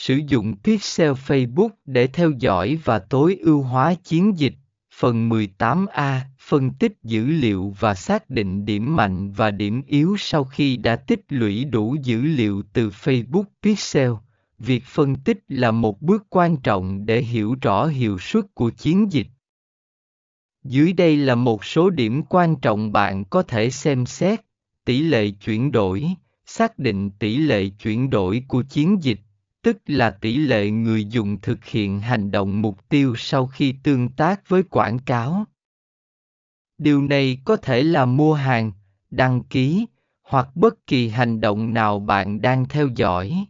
Sử dụng Pixel Facebook để theo dõi và tối ưu hóa chiến dịch. Phần 18a. Phân tích dữ liệu và xác định điểm mạnh và điểm yếu. Sau khi đã tích lũy đủ dữ liệu từ Facebook Pixel, việc phân tích là một bước quan trọng để hiểu rõ hiệu suất của chiến dịch. Dưới đây là một số điểm quan trọng bạn có thể xem xét: tỷ lệ chuyển đổi, xác định tỷ lệ chuyển đổi của chiến dịch, tức là tỷ lệ người dùng thực hiện hành động mục tiêu sau khi tương tác với quảng cáo. Điều này có thể là mua hàng, đăng ký, hoặc bất kỳ hành động nào bạn đang theo dõi.